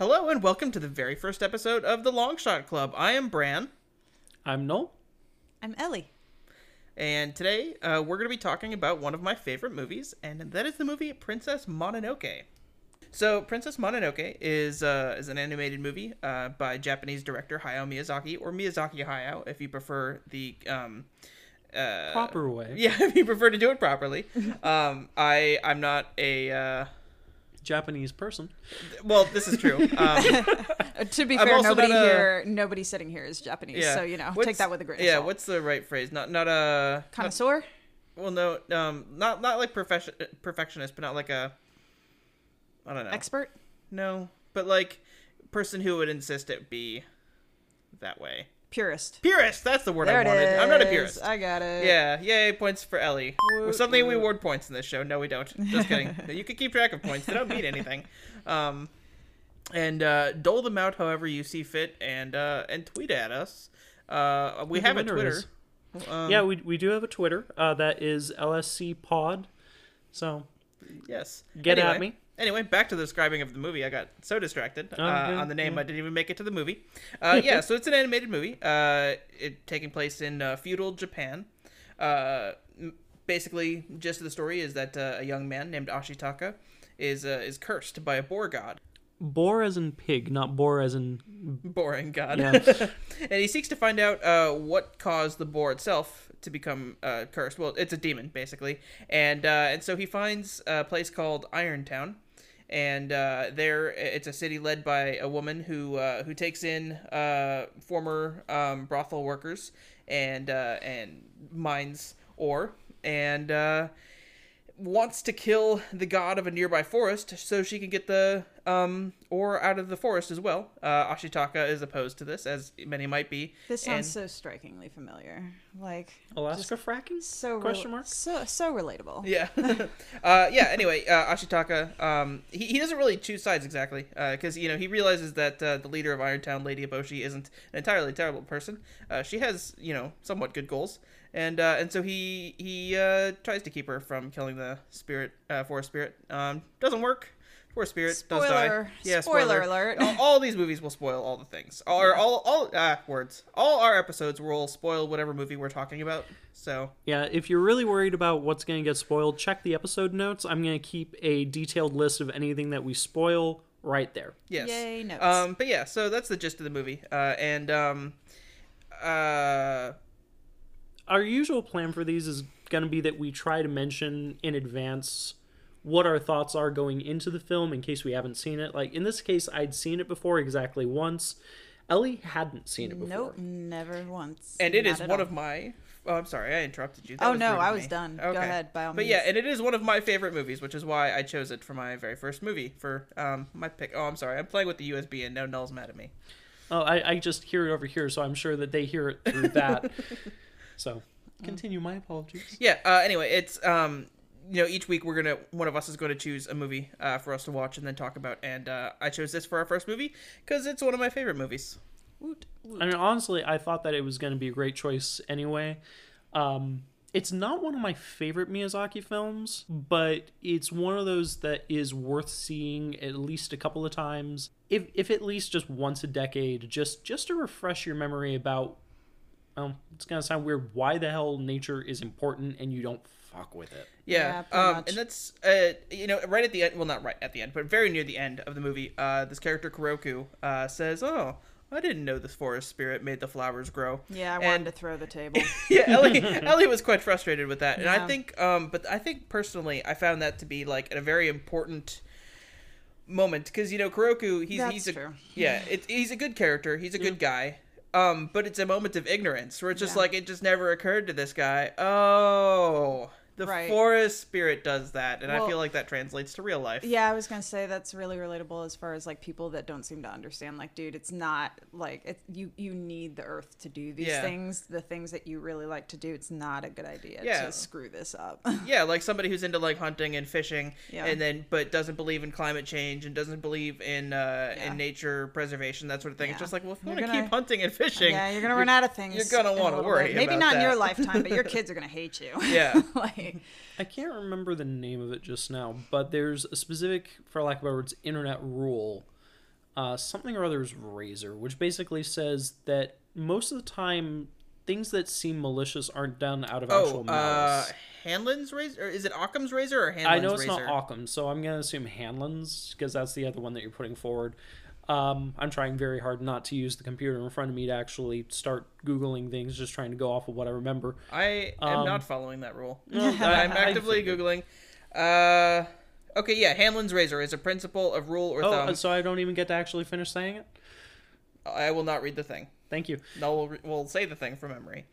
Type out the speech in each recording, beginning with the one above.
Hello and welcome to the very first episode of the Long Shot Club. I am Bran. I'm Noel. I'm Ellie. And today we're going to be talking about one of my favorite movies, and that is the movie Princess Mononoke. So Princess Mononoke is an animated movie by Japanese director Hayao Miyazaki, or Miyazaki Hayao if you prefer the proper way. Yeah, if you prefer to do it properly. I'm not a Japanese person. Well, this is true. To be fair, nobody sitting here is Japanese, yeah. So you know, take that with a grain of salt. Yeah, what's the right phrase? Not a connoisseur. Well, no, not like perfectionist, but not like a. I don't know. Expert? No, but like person who would insist it be that way. Purist. Purist. That's the word I wanted. I'm not a purist. I got it. Yeah. Yay. Points for Ellie. Suddenly we award points in this show. No, we don't. Just kidding. You can keep track of points. They don't mean anything. And dole them out however you see fit, and tweet at us. We have a Twitter. Yeah, we do have a Twitter. That is lscpod. So yes, at me. Anyway, back to the describing of the movie. I got so distracted on the name, I didn't even make it to the movie. Yeah, so it's an animated movie taking place in feudal Japan. Basically, gist of the story is that a young man named Ashitaka is cursed by a boar god. Boar as in pig, not boar as in... boring god. Yeah. And he seeks to find out what caused the boar itself to become cursed. Well, it's a demon, basically. And so he finds a place called Irontown. And there, it's a city led by a woman who takes in former brothel workers and mines ore. And wants to kill the god of a nearby forest so she can get the ore out of the forest as well. Ashitaka is opposed to this, as many might be. This sounds so strikingly familiar, like Alaska fracking. So so relatable. Yeah, yeah. Anyway, Ashitaka, he doesn't really choose sides exactly, because he realizes that the leader of Irontown, Lady Eboshi, isn't an entirely terrible person. She has somewhat good goals. And so he tries to keep her from killing the spirit, forest spirit. Doesn't work. Forest spirit does die. Yeah, spoiler alert. All these movies will spoil all the things. All our episodes will spoil whatever movie we're talking about. So yeah, if you're really worried about what's going to get spoiled, check the episode notes. I'm going to keep a detailed list of anything that we spoil right there. Yes. Yay, notes. But yeah, so that's the gist of the movie. Our usual plan for these is going to be that we try to mention in advance what our thoughts are going into the film in case we haven't seen it. Like, in this case, I'd seen it before exactly once. Ellie hadn't seen it before. Nope, never once. And it is one of my... Oh, I'm sorry, I interrupted you. Oh, no, I was done. Okay. Go ahead, by all means. But yeah, and it is one of my favorite movies, which is why I chose it for my very first movie for my pick. Oh, I'm sorry, I'm playing with the USB and now Null's mad at me. Oh, I just hear it over here, so I'm sure that they hear it through that. So continue. My apologies. Yeah. Anyway, it's each week one of us is going to choose a movie for us to watch and then talk about. And I chose this for our first movie because it's one of my favorite movies. Woot, woot. I mean, honestly, I thought that it was going to be a great choice anyway. It's not one of my favorite Miyazaki films, but it's one of those that is worth seeing at least a couple of times, if at least just once a decade, just to refresh your memory about. It's gonna sound weird, why the hell nature is important and you don't fuck with it. And that's right at the end, well, not right at the end, but very near the end of the movie, this character Kuroku says, "Oh, I didn't know this forest spirit made the flowers grow." Yeah, I wanted to throw the table. Yeah, Ellie was quite frustrated with that. And yeah. I think personally I found that to be like a very important moment, because Kuroku, he's a good character, he's a good guy. But it's a moment of ignorance where it's just like, it just never occurred to this guy. Oh, the forest spirit does that. And I feel like that translates to real life. Yeah, I was going to say that's really relatable as far as like people that don't seem to understand. Like, dude, it's not like you need the earth to do these things. The things that you really like to do, it's not a good idea to screw this up. Yeah, like somebody who's into like hunting and fishing but doesn't believe in climate change and doesn't believe in nature preservation, that sort of thing. Yeah. It's just like, well, if you want to keep hunting and fishing, you're going to run out of things. You're going to want to worry about that. Maybe not in your lifetime, but your kids are going to hate you. Yeah. I can't remember the name of it just now, but there's a specific, for lack of better words, internet rule something or other's Razor, which basically says that most of the time things that seem malicious aren't done out of actual malice. Hanlon's Razor? Or is it Occam's Razor or Hanlon's Razor? I know it's not Occam, so I'm going to assume Hanlon's, because that's the other one that you're putting forward. I'm trying very hard not to use the computer in front of me to actually start Googling things, just trying to go off of what I remember. I am not following that rule. I'm actively Googling. Okay, yeah, Hanlon's Razor is a principle of rule or thumb. Oh, so I don't even get to actually finish saying it? I will not read the thing. Thank you. No, we'll say the thing from memory.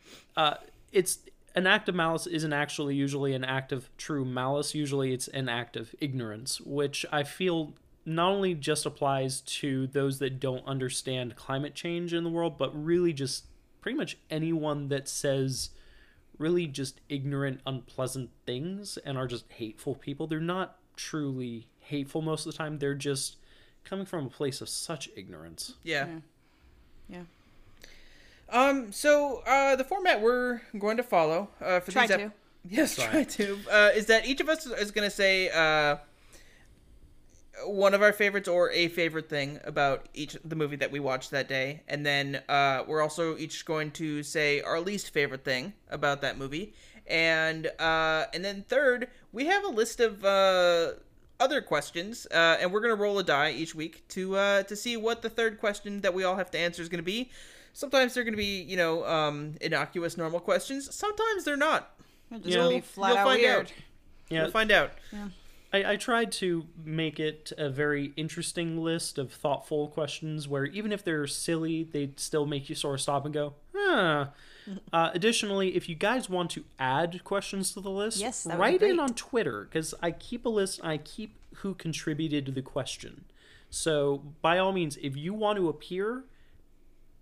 It's an act of malice isn't actually usually an act of true malice. Usually it's an act of ignorance, which I feel not only just applies to those that don't understand climate change in the world, but really just pretty much anyone that says really just ignorant, unpleasant things and are just hateful people. They're not truly hateful most of the time. They're just coming from a place of such ignorance. Yeah. So the format we're going to follow for these episodes. Yes, try to. Is that each of us is going to say one of our favorites or a favorite thing about the movie that we watched that day. And then we're also each going to say our least favorite thing about that movie. And then third, we have a list of other questions, and we're going to roll a die each week to see what the third question that we all have to answer is going to be. Sometimes they're going to be, innocuous, normal questions. Sometimes they're not. They're just going to be flat out weird. Yeah. You'll find out. Yeah. I tried to make it a very interesting list of thoughtful questions where even if they're silly, they still make you sort of stop and go, huh. Additionally, if you guys want to add questions to the list, write in on Twitter, because I keep a list and I keep who contributed to the question. So by all means, if you want to appear,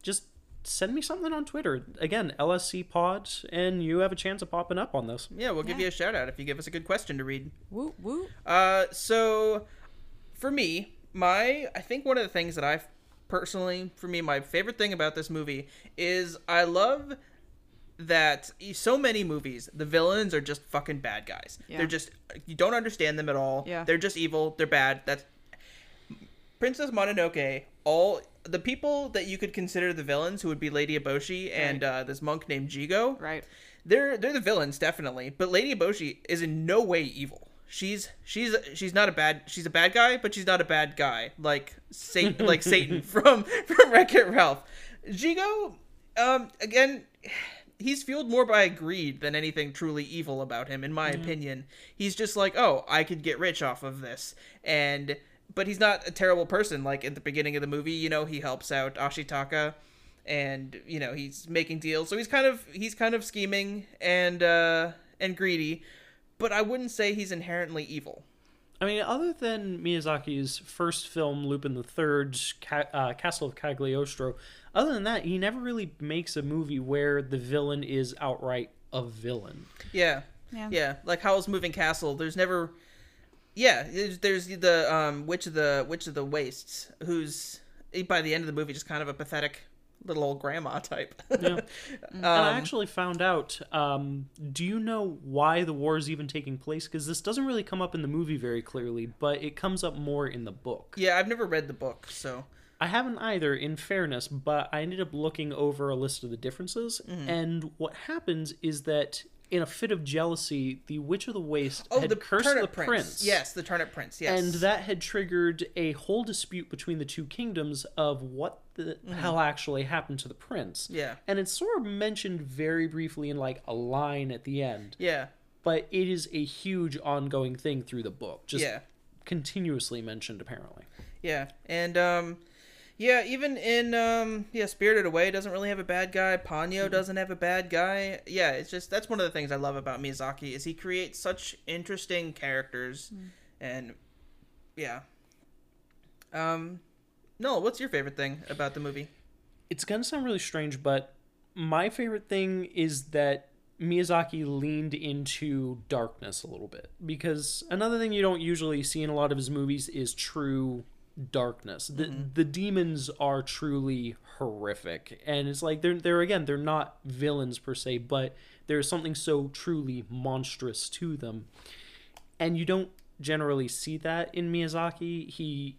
just send me something on Twitter. Again, lscpod, and you have a chance of popping up on this. Yeah, we'll give you a shout out if you give us a good question to read. Woo, woo. So, for me, I think one of the things that my favorite thing about this movie is I love that so many movies, the villains are just fucking bad guys. Yeah. They're just, you don't understand them at all. Yeah. They're just evil. They're bad. That's Princess Mononoke, all the people that you could consider the villains, who would be Lady Eboshi and this monk named Jigo. Right. They're the villains, definitely. But Lady Eboshi is in no way evil. She's a bad guy, but she's not a bad guy like Satan from Wreck-It Ralph. Jigo, again, he's fueled more by greed than anything truly evil about him, in my opinion. He's just like, oh, I could get rich off of this, but he's not a terrible person. Like, at the beginning of the movie, he helps out Ashitaka, and, he's making deals. So he's kind of scheming and greedy, but I wouldn't say he's inherently evil. I mean, other than Miyazaki's first film, Lupin III, Castle of Cagliostro, other than that, he never really makes a movie where the villain is outright a villain. Yeah. Like Howl's Moving Castle, there's never... Yeah, there's the Witch of the Waste, who's by the end of the movie just kind of a pathetic little old grandma type. Yeah. And I actually found out, do you know why the war is even taking place? Because this doesn't really come up in the movie very clearly, but it comes up more in the book. Yeah, I've never read the book, so... I haven't either, in fairness, but I ended up looking over a list of the differences, and what happens is that... in a fit of jealousy, the Witch of the Waste had cursed the prince. Yes, the Tarnet Prince, yes. And that had triggered a whole dispute between the two kingdoms of what the hell actually happened to the prince. Yeah. And it's sort of mentioned very briefly in, like, a line at the end. Yeah. But it is a huge ongoing thing through the book. Just continuously mentioned, apparently. Yeah. And, even in, Spirited Away doesn't really have a bad guy. Ponyo doesn't have a bad guy. Yeah, it's just, that's one of the things I love about Miyazaki, is he creates such interesting characters. And, yeah. Noel, what's your favorite thing about the movie? It's going to sound really strange, but my favorite thing is that Miyazaki leaned into darkness a little bit. Because another thing you don't usually see in a lot of his movies is true darkness. The demons are truly horrific, and it's like they're not villains per se, but there's something so truly monstrous to them, and you don't generally see that in Miyazaki. He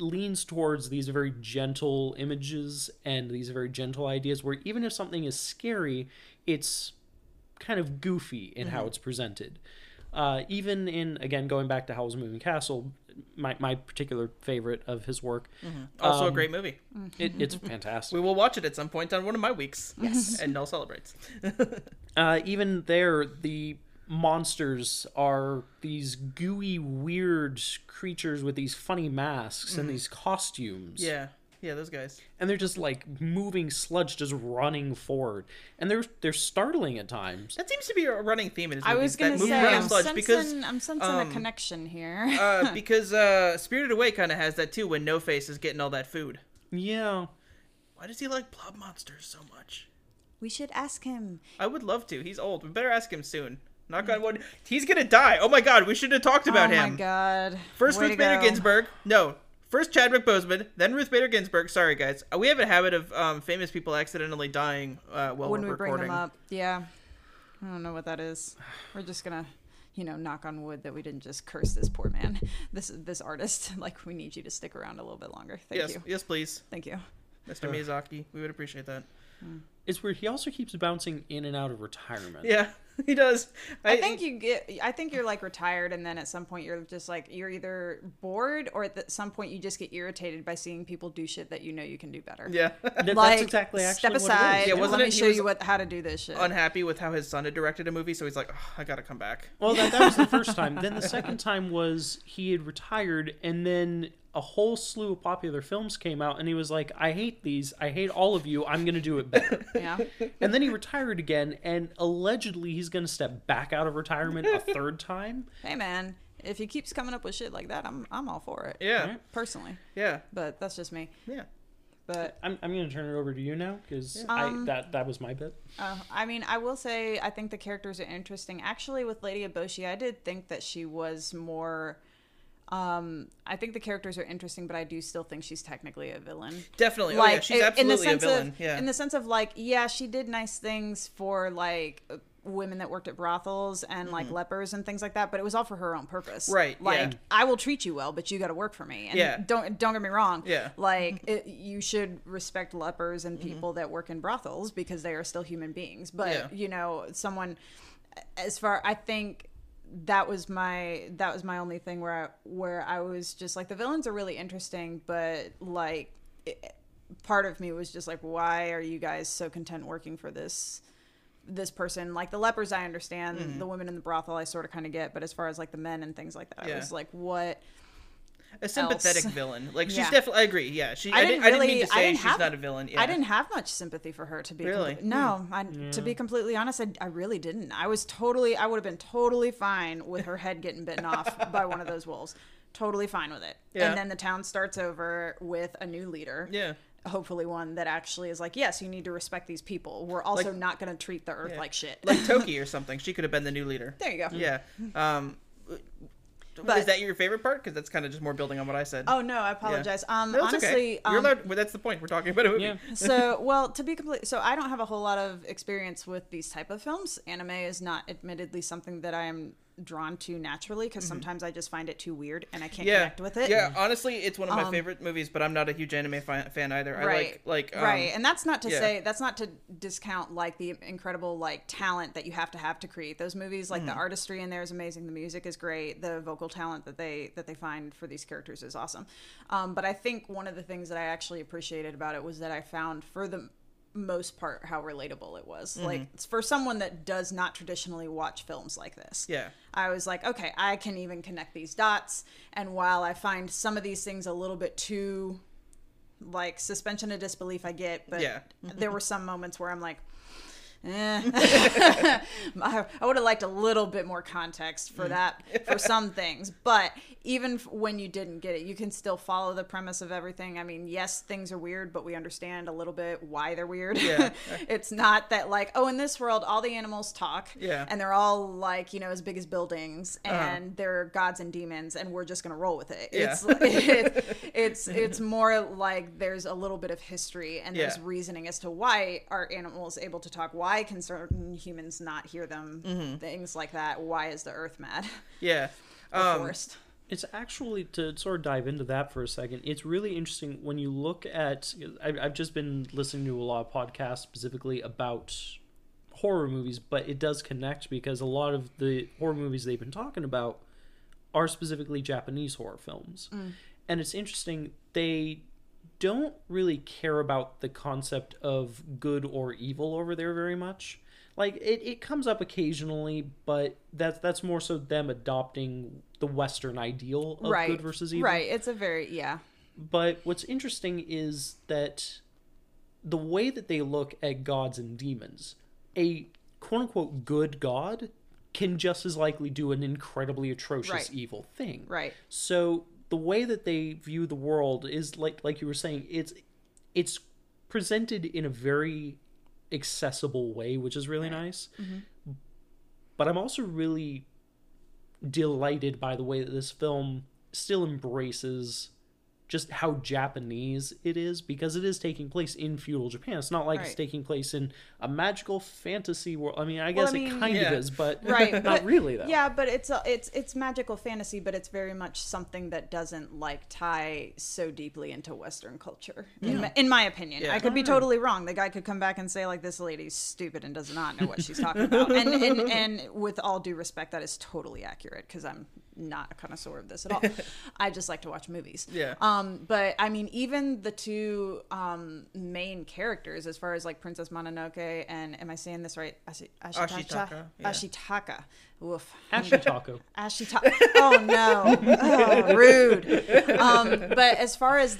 leans towards these very gentle images and these very gentle ideas, where even if something is scary, it's kind of goofy in how it's presented. Even in, again, going back to Howl's Moving Castle, my particular favorite of his work. Also a great movie. It's fantastic. We will watch it at some point on one of my weeks. Yes. And Null celebrates. Even there, the monsters are these gooey, weird creatures with these funny masks and these costumes. Yeah, those guys. And they're just like moving sludge, just running forward, and they're startling at times. That seems to be a running theme in his movies. I was going to say, I'm sensing a connection here. because Spirited Away kind of has that too, when No Face is getting all that food. Yeah. Why does he like blob monsters so much? We should ask him. I would love to. He's old. We better ask him soon. Knock on wood. He's gonna die. Oh my god. We should have talked about him. Oh my god. First Ruth Bader Ginsburg. No. First Chadwick Boseman, then Ruth Bader Ginsburg. Sorry, guys. We have a habit of famous people accidentally dying while we're recording. When we bring them up, yeah. I don't know what that is. We're just going to, knock on wood that we didn't just curse this poor man, this artist. Like, we need you to stick around a little bit longer. Thank you. Yes, please. Thank you. Mr. Miyazaki, we would appreciate that. It's weird. He also keeps bouncing in and out of retirement. Yeah, he does. I think you're like retired, and then at some point you're just like, you're either bored, or at some point you just get irritated by seeing people do shit that you can do better. Yeah, like, that's exactly actually step aside. What it is. Yeah, wasn't it? Show you how to do this shit. Unhappy with how his son had directed a movie, so he's like, I gotta come back. Well, that was the first time. Then the second time was he had retired, and then a whole slew of popular films came out, and he was like, I hate these. I hate all of you. I'm going to do it better. Yeah. And then he retired again, and allegedly he's going to step back out of retirement a third time. Hey, man, if he keeps coming up with shit like that, I'm all for it. Yeah. Right? Personally. Yeah. But that's just me. Yeah. But I'm going to turn it over to you now, because that was my bit. I mean, I will say I think the characters are interesting. Actually, with Lady Eboshi, I did think that she was more... I think the characters are interesting, but I do still think she's technically a villain. Definitely. Like, oh, yeah. She's absolutely a villain. In the sense of, like, yeah, she did nice things for, like, women that worked at brothels and, like, lepers and things like that, but it was all for her own purpose. Right. Like, yeah. I will treat you well, but you got to work for me. And don't get me wrong. Yeah. Like, you should respect lepers and people that work in brothels, because they are still human beings. But, I think... That was my only thing where I was just like, the villains are really interesting, but like part of me was just like, why are you guys so content working for this person? Like the lepers, I understand. The women in the brothel, I sort of kind of get, but as far as like the men and things like that, I was like, what? A sympathetic villain. Like she's definitely. I agree. Yeah, she. I didn't mean to say she's not a villain. Yeah. I didn't have much sympathy for her, to be really. To be completely honest, I really didn't. I would have been totally fine with her head getting bitten off by one of those wolves. Totally fine with it. Yeah. And then the town starts over with a new leader. Yeah. Hopefully one that actually is like, yes, you need to respect these people. We're also not going to treat the earth like shit. Like Toki or something. She could have been the new leader. There you go. Yeah. But, is that your favorite part? Because that's kind of just more building on what I said. Oh, no, I apologize. Yeah. No, it's honestly... Okay. You're allowed, well, that's the point. We're talking about a movie. Yeah. So I don't have a whole lot of experience with these type of films. Anime is not admittedly something that I am drawn to naturally, because sometimes I just find it too weird and I can't connect with it. Yeah, honestly, it's one of my favorite movies, but I'm not a huge anime fan either. Right, I like right, and that's not to say, that's not to discount like the incredible like talent that you have to create those movies. Like the artistry in there is amazing, the music is great, the vocal talent that they find for these characters is awesome. But I think one of the things that I actually appreciated about it was that I found for the most part how relatable it was. Like it's for someone that does not traditionally watch films like this. Yeah. I was like, okay, I can even connect these dots. And while I find some of these things a little bit too like suspension of disbelief, I get, but there were some moments where I'm like, I would have liked a little bit more context for that, for some things. But even when you didn't get it, you can still follow the premise of everything. I mean, yes, things are weird, but we understand a little bit why they're weird. Yeah. It's not that like, oh, in this world, all the animals talk and they're all like, as big as buildings and they're gods and demons and we're just going to roll with it. Yeah. It's more like there's a little bit of history and there's reasoning as to why are animals able to talk, why can certain humans not hear them, things like that, why is the earth mad? Yeah. Or forced. It's actually, to sort of dive into that for a second, it's really interesting when you look at, I've just been listening to a lot of podcasts specifically about horror movies, but it does connect because a lot of the horror movies they've been talking about are specifically Japanese horror films. Mm. And it's interesting, they don't really care about the concept of good or evil over there very much. Like, it comes up occasionally, but that's more so them adopting the Western ideal of good versus evil. Right, it's a very, yeah. But what's interesting is that the way that they look at gods and demons, a quote-unquote good god can just as likely do an incredibly atrocious evil thing. Right. So the way that they view the world is, like you were saying, it's presented in a very accessible way, which is really nice. Mm-hmm. But I'm also really delighted by the way that this film still embraces just how Japanese it is, because it is taking place in feudal Japan. It's not like it's taking place in a magical fantasy world. I mean, I guess it kind of is, but not really though. Yeah, but it's magical fantasy, but it's very much something that doesn't like tie so deeply into Western culture, in my opinion. Yeah. I could be totally wrong. The guy could come back and say, like, this lady's stupid and does not know what she's talking about. And with all due respect, that is totally accurate, because I'm not a connoisseur of this at all. I just like to watch movies. Yeah. But I mean, even the two main characters, as far as like Princess Mononoke and, am I saying this right? Ashitaka. Yeah. Ashitaka. Woof. Ashitaka. Oh no. Oh, rude. But as far as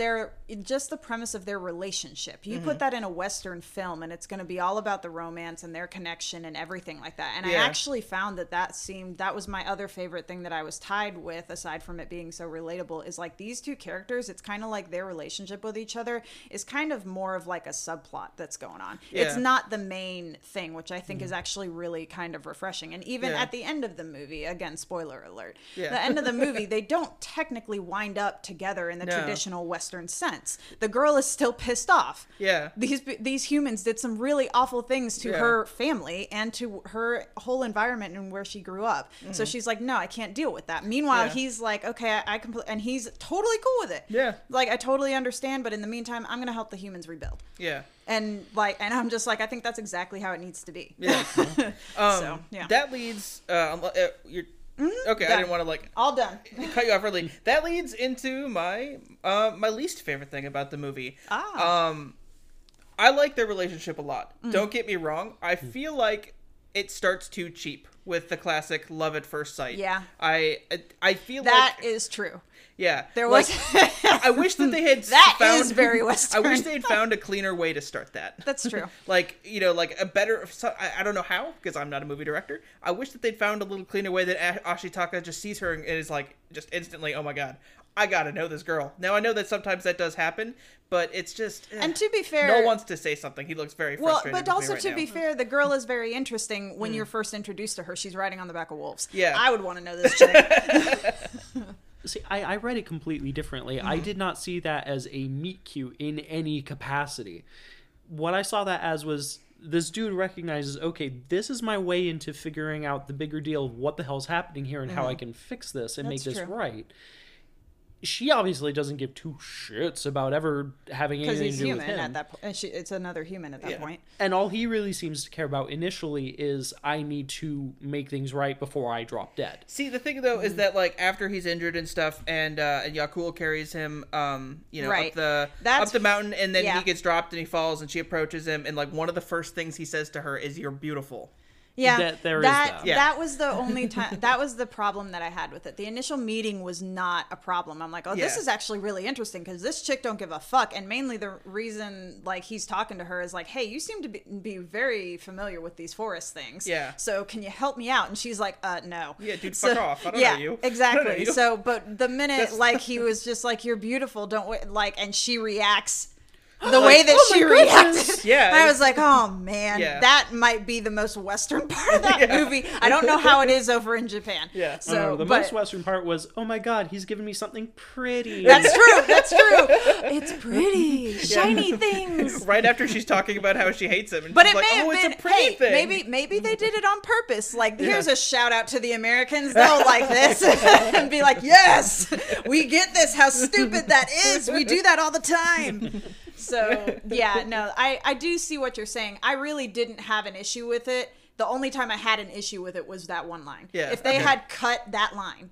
just the premise of their relationship, you put that in a Western film and it's going to be all about the romance and their connection and everything like that. And I actually found that was my other favorite thing that I was tied with, aside from it being so relatable, is like these two characters, it's kind of like their relationship with each other is kind of more of like a subplot that's going on. Yeah. It's not the main thing, which I think is actually really kind of refreshing. And even at the end of the movie, again, spoiler alert, the end of the movie, they don't technically wind up together in the traditional Western sense. The girl is still pissed off. Yeah. These humans did some really awful things to her family and to her whole environment and where she grew up. Mm-hmm. So she's like, no, I can't deal with that. Meanwhile, he's like, okay, and he's totally cool with it. Yeah. Like, I totally understand, but in the meantime, I'm going to help the humans rebuild. Yeah. And like, and I'm just like, I think that's exactly how it needs to be. Yeah. So, yeah. That leads, you're, okay, done. I didn't want to like all done. Cut you off early. That leads into my least favorite thing about the movie. I like their relationship a lot. Don't get me wrong. I feel like it starts too cheap with the classic love at first sight. Yeah. I feel that like that is true. Yeah. There was like, I wish that they had that found, is very Western. I wish they had found a cleaner way to start that. That's true. Like, you know, like a better, I don't know how, because I'm not a movie director. I wish that they'd found a little cleaner way that Ashitaka just sees her and is like, just instantly, oh my God, I gotta know this girl. Now, I know that sometimes that does happen, but it's just... And to be fair... Noel wants to say something. He looks very frustrated. Well, but also right to now. Be fair, the girl is very interesting when you're first introduced to her. She's riding on the back of wolves. Yeah. I would want to know this chick. See, I read it completely differently. I did not see that as a meet cute in any capacity. What I saw that as was... This dude recognizes, okay, this is my way into figuring out the bigger deal of what the hell's happening here and how I can fix this and make this right. She obviously doesn't give two shits about ever having anything to do with him. Because he's human at that point. It's another human at that point. And all he really seems to care about initially is, I need to make things right before I drop dead. See, the thing, though, is that, like, after he's injured and stuff, and Yakul carries him, up the mountain, and then he gets dropped and he falls, and she approaches him, and, like, one of the first things he says to her is, "You're beautiful." Yeah, that was the only time, that was the problem that I had with it. The initial meeting was not a problem. I'm like, oh, this is actually really interesting because this chick don't give a fuck. And mainly the reason, like, he's talking to her is like, hey, you seem to be very familiar with these forest things. Yeah. So can you help me out? And she's like, no. Yeah, dude, fuck off. I don't know you. Exactly. I don't know you. So, but the minute, like, he was just like, you're beautiful, don't wait, like, and she reacts the way that she reacted. Yeah. I was like, oh man, that might be the most Western part of that movie. I don't know how it is over in Japan. Yeah. So the most Western part was, oh my God, he's giving me something pretty. That's true. That's true. It's pretty. Shiny things. Right after she's talking about how she hates him. And but she's it's a pretty thing. Maybe they did it on purpose. Like, here's a shout out to the Americans. They'll like this and be like, yes, we get this. How stupid that is. We do that all the time. So, yeah, no, I do see what you're saying. I really didn't have an issue with it. The only time I had an issue with it was that one line. Yeah, if they had cut that line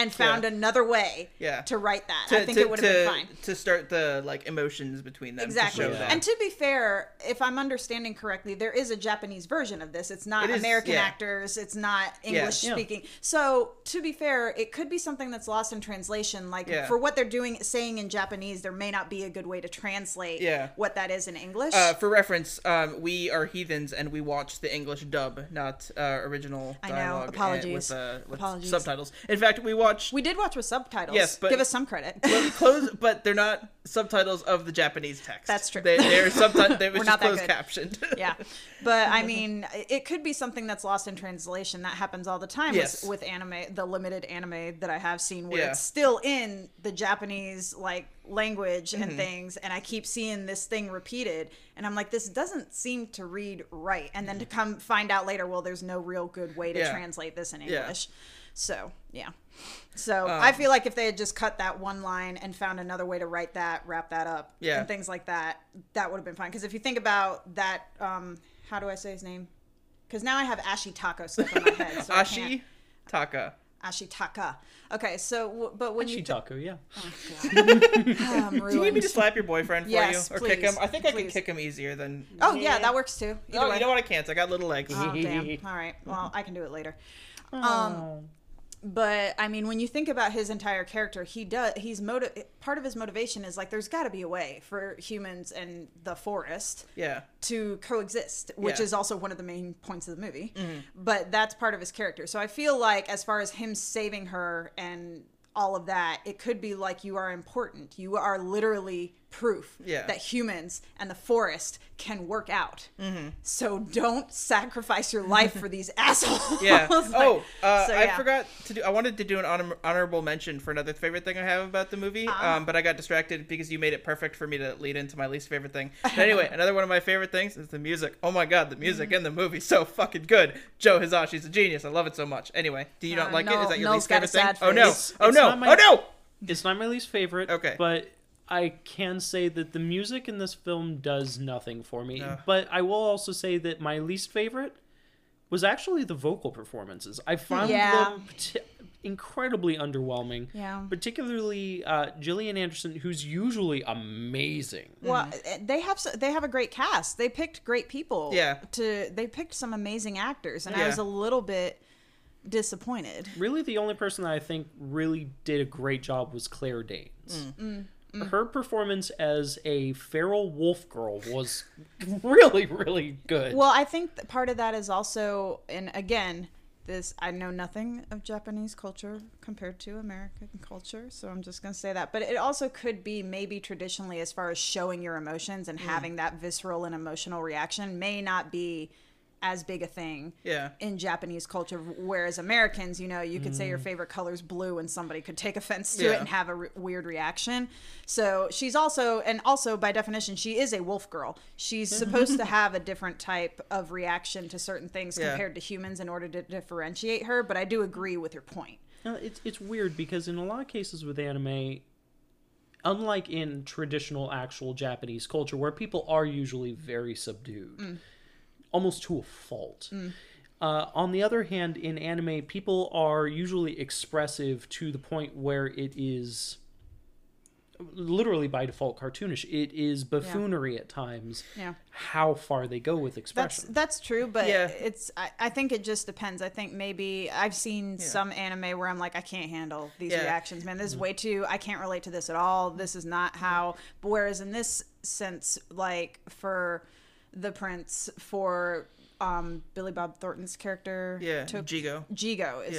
and found another way to write that, I think it would have been fine. To start the, like, emotions between them. Exactly. To show that. And to be fair, if I'm understanding correctly, there is a Japanese version of this. It's not American actors. It's not English speaking. Yeah. So, to be fair, it could be something that's lost in translation. Like, for what they're saying in Japanese, there may not be a good way to translate what that is in English. For reference, we are heathens and we watch the English dub, not original dialogue. I know. Apologies. With subtitles. In fact, we did watch with subtitles. Yes, but give us some credit. But they're not subtitles of the Japanese text. That's true. They're subtitles. They were just closed captioned. Yeah, but I mean, it could be something that's lost in translation. That happens all the time with anime. The limited anime that I have seen, where it's still in the Japanese language and things, and I keep seeing this thing repeated, and I'm like, this doesn't seem to read right. And then to come find out later, well, there's no real good way to translate this in English. So, yeah. So I feel like if they had just cut that one line and found another way to write that, wrap that up, and things like that, that would have been fine. Because if you think about that, how do I say his name? Because now I have Ashitaka stuck in my head. So Ashitaka. Ashitaka. Okay, so, but when Ashitaka, you... Ashitaka, yeah. Oh, God. Do you need me to slap your boyfriend for you? Or please, kick him? I think I can kick him easier than... Oh, yeah, that works too. No, you know what? I can't. I got little legs. Oh, damn. All right. Well, I can do it later. But I mean, when you think about his entire character, part of his motivation is like, there's got to be a way for humans and the forest to coexist, which is also one of the main points of the movie. Mm-hmm. But that's part of his character. So I feel like as far as him saving her and all of that, it could be like, you are important. You are literally proof that humans and the forest can work out. Mm-hmm. So don't sacrifice your life for these assholes. Yeah. I forgot to do. I wanted to do an honorable mention for another favorite thing I have about the movie, but I got distracted because you made it perfect for me to lead into my least favorite thing. But anyway, another one of my favorite things is the music. Oh my God, the music in the movie so fucking good. Joe Hisashi's a genius. I love it so much. Anyway, do you not like it? Is that your least favorite thing? Oh no! It's not my least favorite. Okay, but I can say that the music in this film does nothing for me. No. But I will also say that my least favorite was actually the vocal performances. I found them incredibly underwhelming. Yeah. Particularly Gillian Anderson, who's usually amazing. Well, they have a great cast. They picked great people. Yeah. They picked some amazing actors, and I was a little bit disappointed. Really, the only person that I think really did a great job was Claire Danes. Mm-hmm. Her performance as a feral wolf girl was really, really good. Well, I think that part of that is also, and again, I know nothing of Japanese culture compared to American culture, so I'm just going to say that. But it also could be maybe traditionally, as far as showing your emotions and having that visceral and emotional reaction, may not be as big a thing in Japanese culture, whereas Americans, you could say your favorite color's blue and somebody could take offense to it and have a weird reaction. So she's also by definition, she is a wolf girl. She's supposed to have a different type of reaction to certain things compared to humans in order to differentiate her, but I do agree with your point. Now, it's weird because in a lot of cases with anime, unlike in traditional actual Japanese culture where people are usually very subdued, almost to a fault. On the other hand, in anime, people are usually expressive to the point where it is literally by default cartoonish. It is buffoonery at times. Yeah. How far they go with expression. That's true, but it's. I think it just depends. I think maybe I've seen some anime where I'm like, I can't handle these reactions, man. This is way too. I can't relate to this at all. This is not how. But whereas in this sense, like for The Prince, for Billy Bob Thornton's character took. Jigo is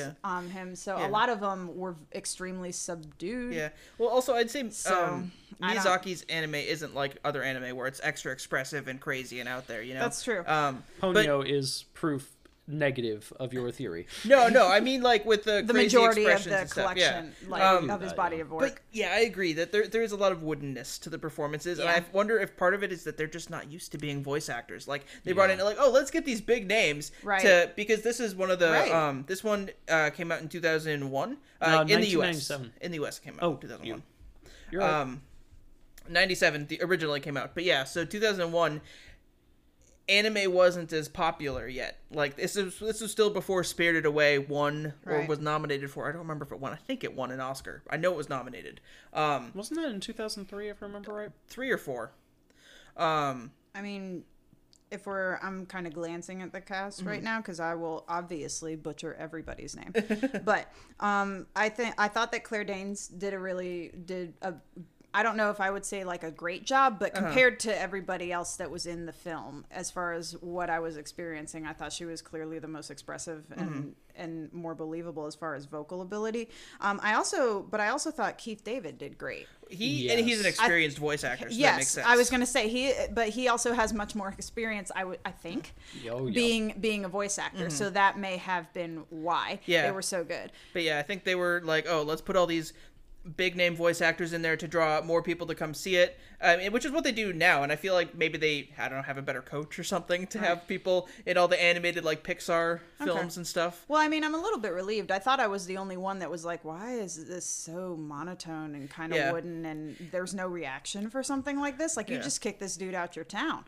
him. So a lot of them were extremely subdued. Yeah. Well, also I'd say Miyazaki's anime isn't like other anime where it's extra expressive and crazy and out there, you know? That's true. Ponyo is proof negative of your theory. No, I mean like with the crazy majority of the collection, like of his body of work. But yeah, I agree that there is a lot of woodenness to the performances, and I wonder if part of it is that they're just not used to being voice actors. Like they brought in like, oh, let's get these big names, because this is one of the this one came out in 2001 in the U.S. In the U.S. it came out in 2001. You're right. 97 originally came out, but yeah, so 2001. Anime wasn't as popular yet. Like this was still before Spirited Away won or was nominated for. I don't remember if it won. I think it won an Oscar. I know it was nominated. Wasn't that in 2003 if I remember right? 3 or 4. I mean, if I'm kind of glancing at the cast right now because I will obviously butcher everybody's name. But I thought that Claire Danes did a I don't know if I would say like a great job, but compared to everybody else that was in the film, as far as what I was experiencing, I thought she was clearly the most expressive and more believable as far as vocal ability. I also thought Keith David did great. And he's an experienced voice actor. So that makes sense. I was going to say he also has much more experience. I think being a voice actor, so that may have been why they were so good. But yeah, I think they were like, oh, let's put all these big name voice actors in there to draw more people to come see it, which is what they do now. And I feel like maybe they, I don't know, have a better coach or something to have people in all the animated like Pixar films and stuff. Well, I mean, I'm a little bit relieved. I thought I was the only one that was like, why is this so monotone and kind of wooden and there's no reaction for something like this? Like you just kicked this dude out your town.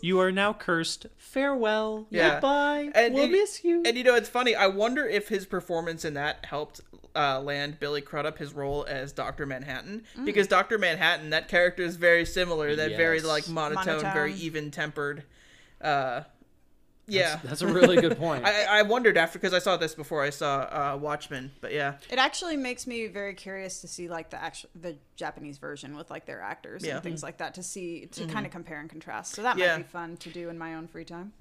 You are now cursed. Farewell. Goodbye. And we'll miss you. And you know, it's funny. I wonder if his performance in that helped land Billy Crudup his role as Dr. Manhattan, because Dr. Manhattan, that character is very similar, that very like monotone, very even tempered. That's a really good point. I wondered after, because I saw this before I saw Watchmen, but yeah, it actually makes me very curious to see like the Japanese version with like their actors and things like that, to see to kind of compare and contrast. So that might be fun to do in my own free time.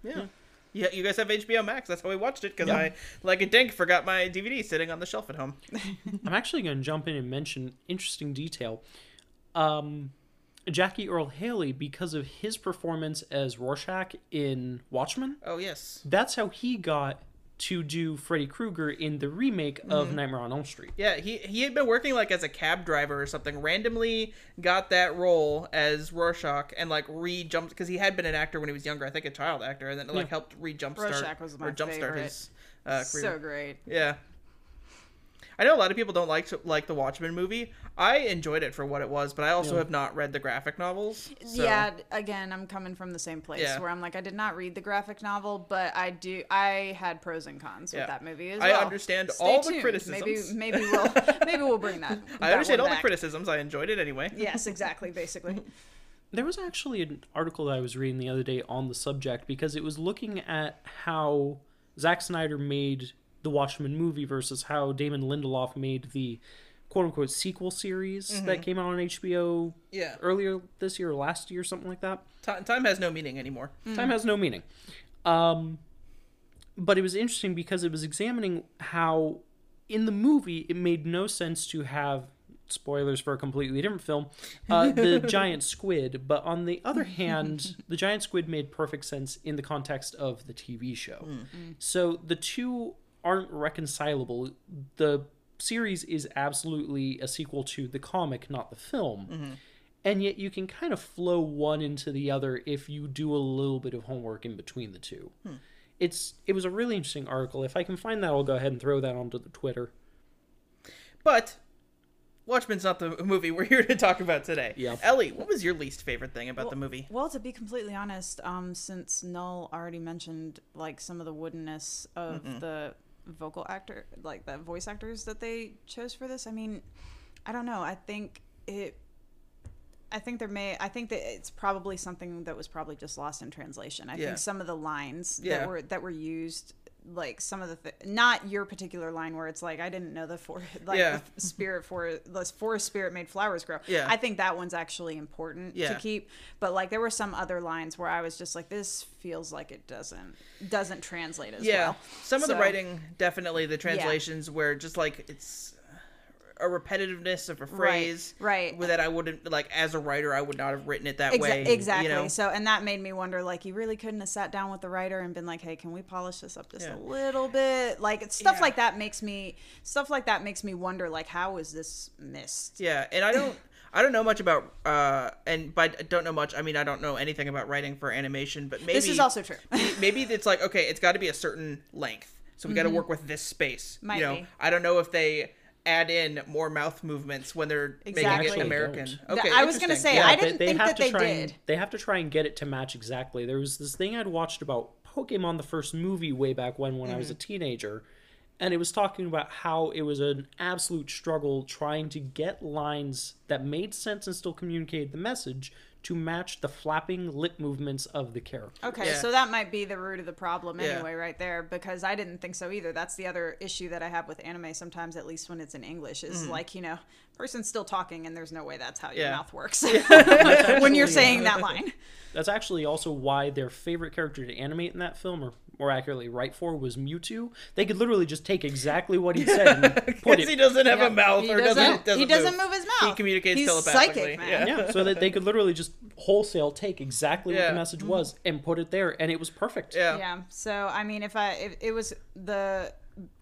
Yeah, you guys have HBO Max. That's how we watched it, because I, like a dink, forgot my DVD sitting on the shelf at home. I'm actually going to jump in and mention interesting detail. Jackie Earl Haley, because of his performance as Rorschach in Watchmen. Oh, yes. That's how he got to do Freddy Krueger in the remake of Nightmare on Elm Street. Yeah, he had been working like as a cab driver or something, randomly got that role as Rorschach and like re-jumped, because he had been an actor when he was younger, I think a child actor, and then it like helped jumpstart his career. So great. Yeah. I know a lot of people don't like the Watchmen movie. I enjoyed it for what it was, but I also have not read the graphic novels. So. Yeah, again, I'm coming from the same place where I'm like, I did not read the graphic novel, but I had pros and cons with that movie as well. I understand the criticisms. Maybe we'll bring that. I understand all back. The criticisms. I enjoyed it anyway. Yes, exactly. Basically. There was actually an article that I was reading the other day on the subject, because it was looking at how Zack Snyder made the Watchmen movie versus how Damon Lindelof made the quote-unquote sequel series that came out on HBO earlier this year or last year, something like that. Time has no meaning anymore. Time has no meaning. But it was interesting because it was examining how in the movie it made no sense to have, spoilers for a completely different film, the giant squid. But on the other hand, the giant squid made perfect sense in the context of the TV show. So the two aren't reconcilable. The series is absolutely a sequel to the comic, not the film. And yet you can kind of flow one into the other if you do a little bit of homework in between the two. It was a really interesting article. If I can find that, I'll go ahead and throw that onto the Twitter. But Watchmen's not the movie we're here to talk about today. Yeah. Ellie, what was your least favorite thing about the movie? Well, to be completely honest, since Null already mentioned like some of the woodenness of the vocal actor, like the voice actors that they chose for this, I mean, I don't know. I think that it's probably something that was probably just lost in translation. I think some of the lines that were used like some of the not your particular line where it's like I didn't know the the spirit for the forest spirit made flowers grow. Yeah, I think that one's actually important to keep. But like there were some other lines where I was just like, this feels like it doesn't translate as well. Some of the writing, definitely the translations where just like it's a repetitiveness of a phrase that I wouldn't, like, as a writer, I would not have written it that way. Exactly. You know? So, and that made me wonder, like, you really couldn't have sat down with the writer and been like, hey, can we polish this up just a little bit? Like, it's stuff like that makes me wonder, like, how is this missed? Yeah. And I don't know much about, and by don't know much, I mean, I don't know anything about writing for animation, but maybe. This is also true. Maybe it's like, okay, it's got to be a certain length. So we got to work with this space. Might be. I don't know if they add in more mouth movements when they're making it American. Don't. Okay, I was gonna say I didn't think that they did. They have to try and get it to match exactly. There was this thing I'd watched about Pokemon, the first movie way back when I was a teenager, and it was talking about how it was an absolute struggle trying to get lines that made sense and still communicated the message to match the flapping lip movements of the character. Okay, so that might be the root of the problem anyway right there, because I didn't think so either. That's the other issue that I have with anime sometimes, at least when it's in English, is like, you know, person's still talking and there's no way that's how your mouth works when you're saying that line. That's actually also why their favorite character to animate in that film, or more accurately write for, was Mewtwo. They could literally just take exactly what he said and put it. He doesn't have a mouth, or doesn't move his mouth. He communicates telepathically. Psychic, man. Yeah, so that they could literally just wholesale take exactly what the message was and put it there, and it was perfect. Yeah. So I mean, if it was the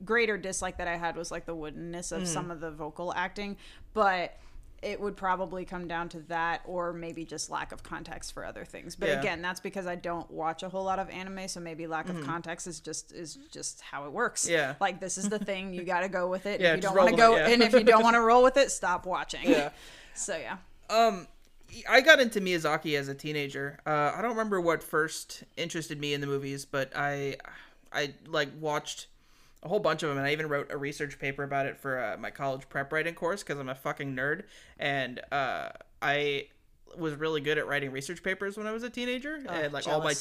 greater dislike that I had was like the woodenness of some of the vocal acting, but it would probably come down to that, or maybe just lack of context for other things. But again, that's because I don't watch a whole lot of anime, so maybe lack of context is just how it works. Yeah, like this is the thing, you got to go with it. If you don't want to go, and if you don't want to roll with it, stop watching. Yeah. So I got into Miyazaki as a teenager. I don't remember what first interested me in the movies, but I like watched a whole bunch of them, and I even wrote a research paper about it for my college prep writing course, because I'm a fucking nerd, and I was really good at writing research papers when I was a teenager, and like all my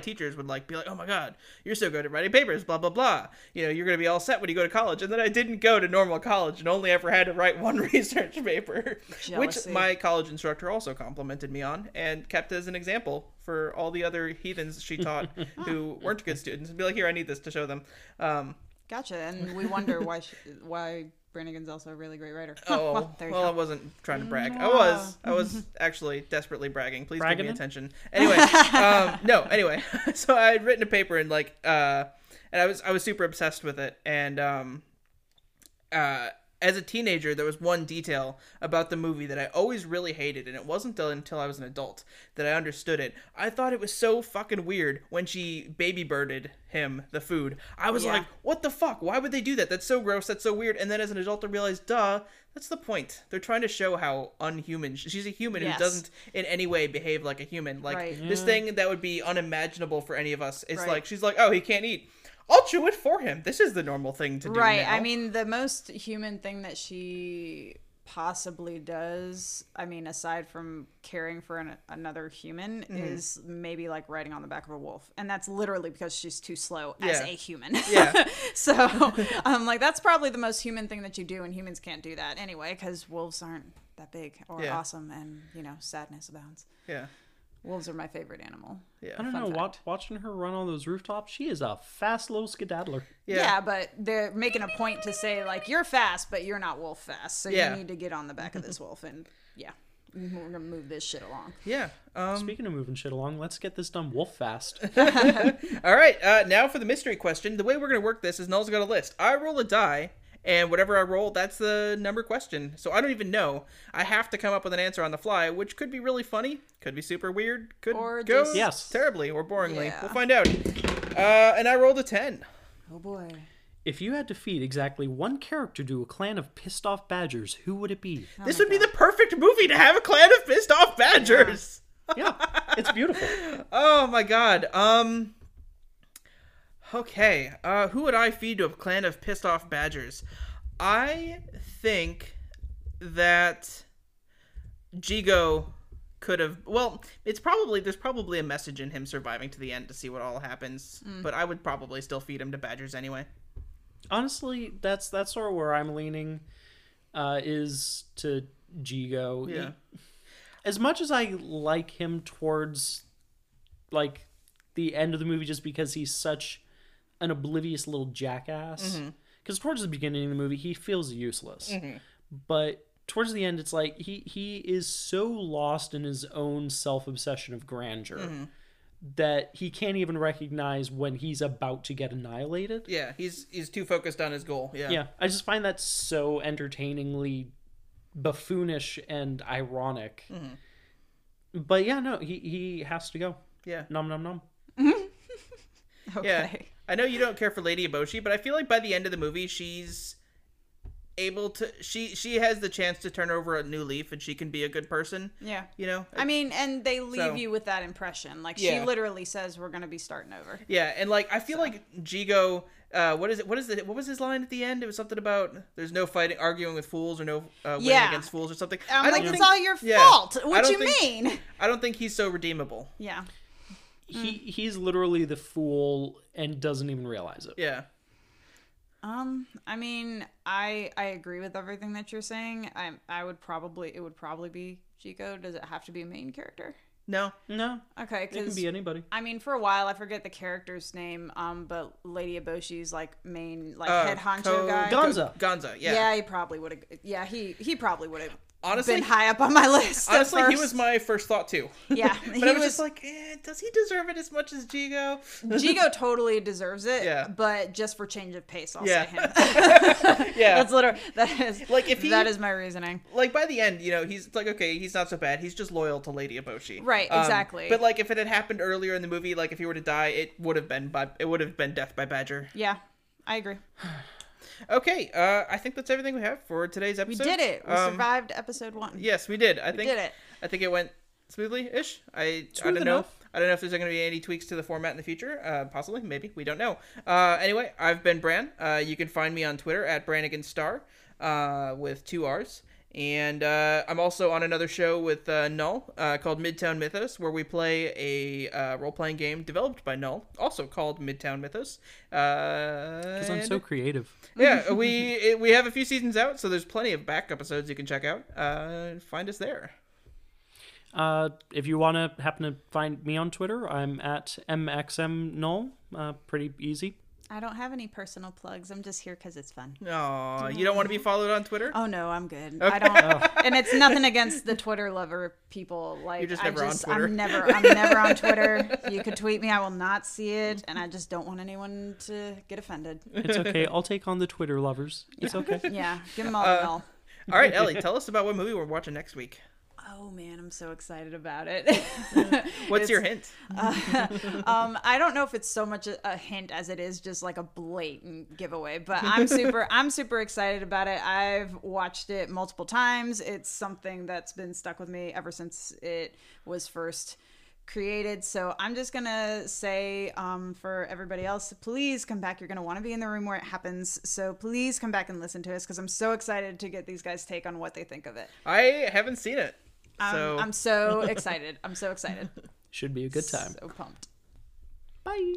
teachers would like be like, oh my god, you're so good at writing papers, blah blah blah, you know, you're gonna be all set when you go to college. And then I didn't go to normal college and only ever had to write one research paper, which my college instructor also complimented me on and kept as an example for all the other heathens she taught who weren't good students, and be like, here, I need this to show them. Gotcha. And we wonder why Branigan's also a really great writer. I wasn't trying to brag. No. I was actually desperately bragging. Please give me attention. Anyway, so I had written a paper and like, and I was super obsessed with it. And as a teenager, there was one detail about the movie that I always really hated, and it wasn't until I was an adult that I understood it. I thought it was so fucking weird when she baby birded him the food. I was like, what the fuck? Why would they do that? That's so gross. That's so weird. And then as an adult, I realized, duh, that's the point. They're trying to show how unhuman. She's a human who doesn't in any way behave like a human. Like this thing that would be unimaginable for any of us. It's like, she's like, oh, he can't eat. I'll chew it for him. This is the normal thing to do. Right. Now. I mean, the most human thing that she possibly does, I mean, aside from caring for another human, is maybe like riding on the back of a wolf. And that's literally because she's too slow as a human. Yeah. So I'm like, that's probably the most human thing that you do, and humans can't do that anyway, because wolves aren't that big or awesome, and, you know, sadness abounds. Yeah. Wolves are my favorite animal. Yeah, I don't know. Watching her run on those rooftops, she is a fast little skedaddler. Yeah. But they're making a point to say, like, you're fast, but you're not wolf fast. So you need to get on the back of this wolf, and we're going to move this shit along. Yeah. Speaking of moving shit along, let's get this done wolf fast. All right. Now for the mystery question. The way we're going to work this is Null's got a list. I roll a die, and whatever I roll, that's the number question. So I don't even know. I have to come up with an answer on the fly, which could be really funny, could be super weird, could go terribly or boringly. Yeah. We'll find out. And I rolled a 10. Oh, boy. If you had to feed exactly one character to a clan of pissed-off badgers, who would it be? Oh, this would be the perfect movie to have a clan of pissed-off badgers. Yeah. It's beautiful. Oh, my God. Okay, who would I feed to a clan of pissed-off badgers? I think that Jigo could have... Well, it's probably... There's probably a message in him surviving to the end to see what all happens. Mm. But I would probably still feed him to badgers anyway. Honestly, that's sort of where I'm leaning, is to Jigo. Yeah. As much as I like him towards, like, the end of the movie just because he's such an oblivious little jackass. Because towards the beginning of the movie, he feels useless. Mm-hmm. But towards the end, it's like he is so lost in his own self-obsession of grandeur that he can't even recognize when he's about to get annihilated. Yeah, he's too focused on his goal. Yeah, I just find that so entertainingly buffoonish and ironic. Mm-hmm. But yeah, no, he has to go. Yeah. Nom, nom, nom. Okay. Yeah. I know you don't care for Lady Eboshi, but I feel like by the end of the movie, she's able to... She has the chance to turn over a new leaf, and she can be a good person. Yeah. You know? I mean, and they leave you with that impression. Like, she literally says, we're going to be starting over. Yeah, and, like, I feel like Jigo... What was his line at the end? It was something about there's no fighting, arguing with fools, or no winning against fools, or something. I'm like, it's all your fault. What you mean? I don't think he's so redeemable. Yeah. He's literally the fool and doesn't even realize it. Yeah. I mean, I agree with everything that you're saying. It would probably be Jigo. Does it have to be a main character? No. Okay, it can be anybody. I mean, for a while, I forget the character's name. But Lady Eboshi's main head honcho guy. Gonza. Yeah. Yeah, he probably would have. Yeah, he probably would have. Honestly, been high up on my list. Honestly, he was my first thought too. Yeah, but I was just like, does he deserve it as much as Jigo? Jigo totally deserves it. Yeah, but just for change of pace, I'll say him. Yeah, that is my reasoning. Like by the end, you know, he's like, okay, he's not so bad. He's just loyal to Lady Eboshi. Right, exactly. But like, if it had happened earlier in the movie, like if he were to die, it would have been death by badger. Yeah, I agree. Okay, I think that's everything we have for today's episode. We did it. We survived episode 1. Yes, we did. I think it went smoothly-ish. I don't know. I don't know if there's going to be any tweaks to the format in the future. Possibly, maybe. We don't know. Anyway, I've been Bran. You can find me on Twitter at Braniganstar with 2 R's. And I'm also on another show with Null called Midtown Mythos, where we play a role-playing game developed by Null, also called Midtown Mythos. Because I'm so creative. Yeah, we have a few seasons out, so there's plenty of back episodes you can check out. Find us there. If you happen to find me on Twitter, I'm at MXM Null. Pretty easy. I don't have any personal plugs. I'm just here because it's fun. Oh, you don't want to be followed on Twitter? Oh no, I'm good. Okay. I don't. And it's nothing against the Twitter lover people. Like you're just never on Twitter. I'm never on Twitter. You could tweet me. I will not see it, and I just don't want anyone to get offended. It's okay. I'll take on the Twitter lovers. It's okay. Yeah, give them all the hell. All right, Ellie, tell us about what movie we're watching next week. Oh man, I'm so excited about it. What's your hint? I don't know if it's so much a hint as it is just like a blatant giveaway, but I'm super excited about it. I've watched it multiple times. It's something that's been stuck with me ever since it was first created. So I'm just gonna say for everybody else, please come back. You're gonna want to be in the room where it happens, so please come back and listen to us because I'm so excited to get these guys' take on what they think of it. I haven't seen it. I'm so excited. Should be a good time. So pumped. Bye.